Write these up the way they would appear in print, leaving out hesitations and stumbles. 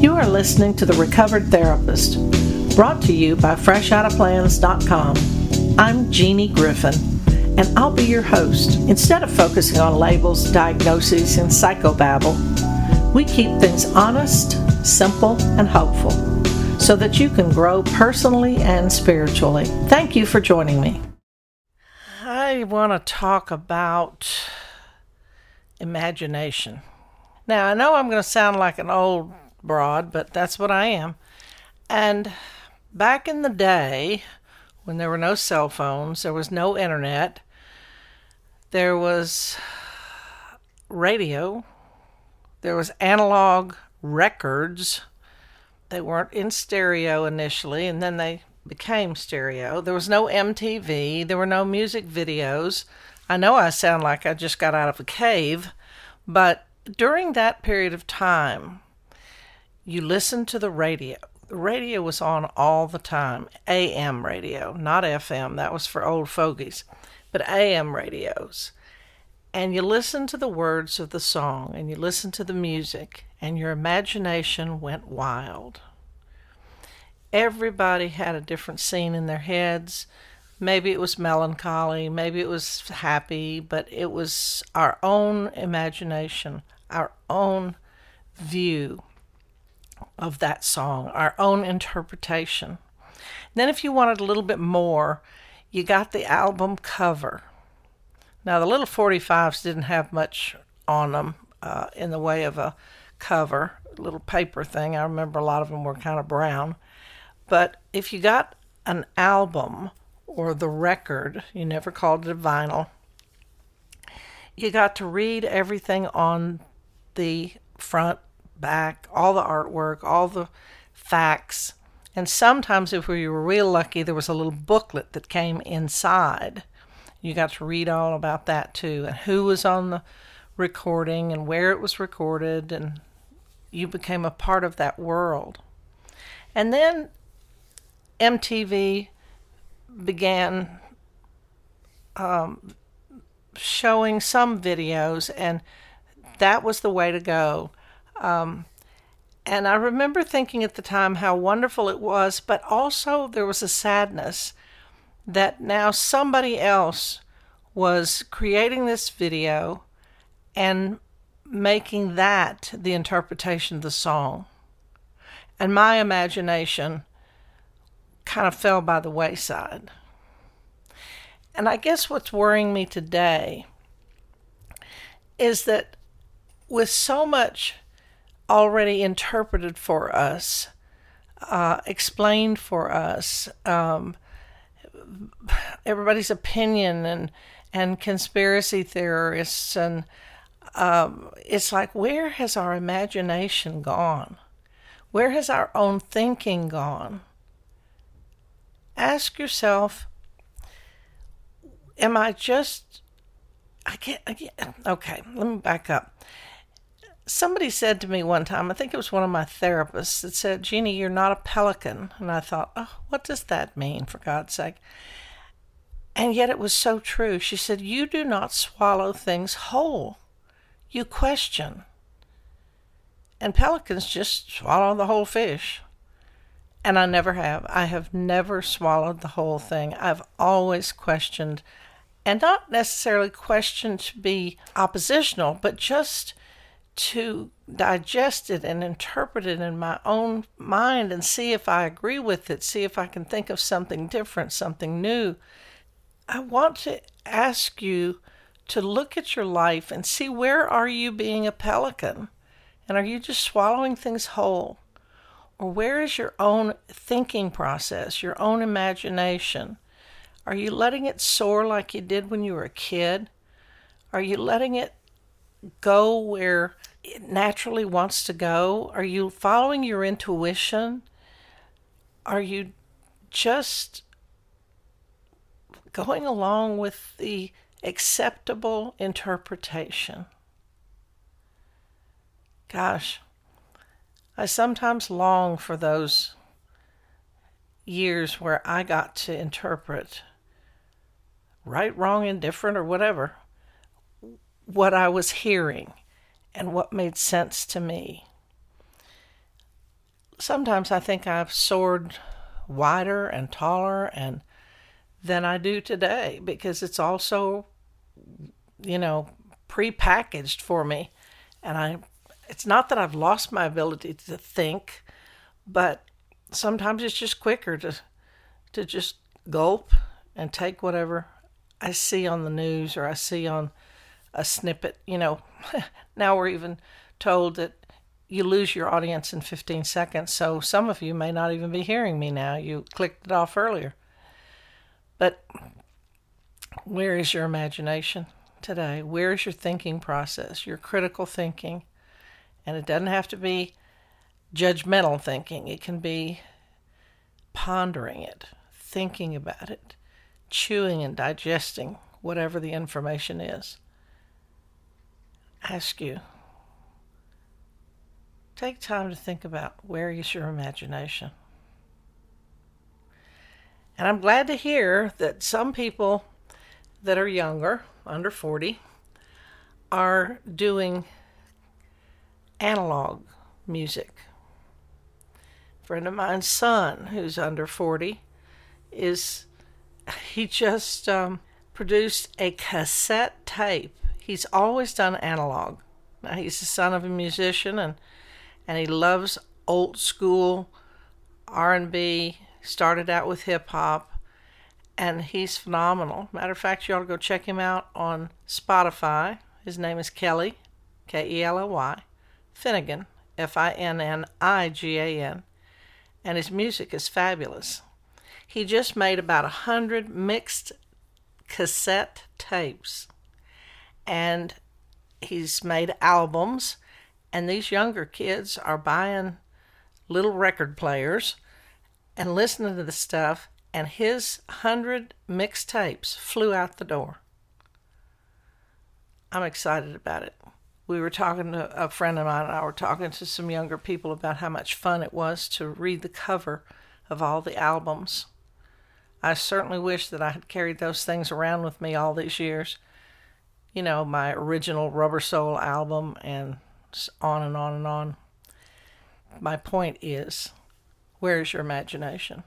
You are listening to The Recovered Therapist, brought to you by FreshOuttaPlans.com. I'm Jeanie Griffin, and I'll be your host. Instead of focusing on labels, diagnoses, and psychobabble, we keep things honest, simple, and hopeful so that you can grow personally and spiritually. Thank you for joining me. I want to talk about imagination. Now, I know I'm going to sound like an old broad, but that's what I am. And back in the day, when there were no cell phones, there was no internet, there was radio, there was analog records. They weren't in stereo initially, and then they became stereo. There was no MTV. There were no music videos. I know I sound like I just got out of a cave, but during that period of time, you listened to the radio. The radio was on all the time. AM radio, not FM. That was for old fogies, but AM radios. And you listened to the words of the song, and you listened to the music, and your imagination went wild. Everybody had a different scene in their heads. Maybe it was melancholy, maybe it was happy, but it was our own imagination, our own view of that song, our own interpretation. Then if you wanted a little bit more, you got the album cover. Now, the little 45s didn't have much on them in the way of a cover, a little paper thing. I remember a lot of them were kind of brown. But if you got an album or the record, you never called it a vinyl, you got to read everything on the front, back, all the artwork, all the facts. And sometimes, if we were real lucky, there was a little booklet that came inside. You got to read all about that too, and who was on the recording and where it was recorded, and you became a part of that world. And then MTV began showing some videos, and that was the way to go. And I remember thinking at the time how wonderful it was, but also there was a sadness that now somebody else was creating this video and making that the interpretation of the song. And my imagination kind of fell by the wayside. And I guess what's worrying me today is that with so much already interpreted for us, explained for us, everybody's opinion and conspiracy theorists, and it's like, where has our imagination gone? Where has our own thinking gone? Ask yourself, am I just, okay, let me back up. Somebody said to me one time, I think it was one of my therapists, that said, Jeanie, you're not a pelican. And I thought, oh, what does that mean, for God's sake? And yet it was so true. She said, you do not swallow things whole. You question. And pelicans just swallow the whole fish. And I never have. I have never swallowed the whole thing. I've always questioned, and not necessarily questioned to be oppositional, but just to digest it and interpret it in my own mind and see if I agree with it, see if I can think of something different, something new. I want to ask you to look at your life and see, where are you being a pelican? And are you just swallowing things whole? Or where is your own thinking process, your own imagination? Are you letting it soar like you did when you were a kid? Are you letting it go where it naturally wants to go? Are you following your intuition? Are you just going along with the acceptable interpretation? Gosh, I sometimes long for those years where I got to interpret right, wrong, indifferent, or whatever, what I was hearing and what made sense to me. sometimes I think I've soared wider and taller and than I do today, because it's also, you know, prepackaged for me. And it's not that I've lost my ability to think, but sometimes it's just quicker to just gulp and take whatever I see on the news or I see on a snippet. You know, now we're even told that you lose your audience in 15 seconds. So some of you may not even be hearing me now. You clicked it off earlier. But where is your imagination today? Where is your thinking process, your critical thinking? And it doesn't have to be judgmental thinking. It can be pondering it, thinking about it, chewing and digesting whatever the information is. I ask you, take time to think about where is your imagination. And I'm glad to hear that some people that are younger, under 40, are doing analog music. A friend of mine's son, who's under 40, he just produced a cassette tape. He's always done analog. Now, he's the son of a musician, and he loves old school R&B. Started out with hip-hop, and he's phenomenal. Matter of fact, you ought to go check him out on Spotify. His name is Kelly, K-E-L-L-Y, Finnegan, F-I-N-N-I-G-A-N, and his music is fabulous. He just made about 100 mixed cassette tapes, and he's made albums, and these younger kids are buying little record players and listening to the stuff, and his 100 mixtapes flew out the door. I'm excited about it. We were talking to a friend of mine, and I were talking to some younger people about how much fun it was to read the cover of all the albums. I certainly wish that I had carried those things around with me all these years. You know, my original Rubber Soul album, and on and on and on. My point is, where is your imagination?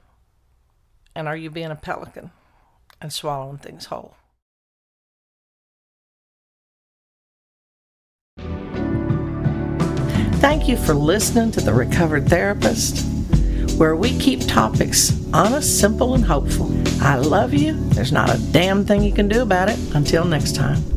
And are you being a pelican and swallowing things whole? Thank you for listening to The Recovered Therapist, where we keep topics honest, simple, and hopeful. I love you. There's not a damn thing you can do about it. Until next time.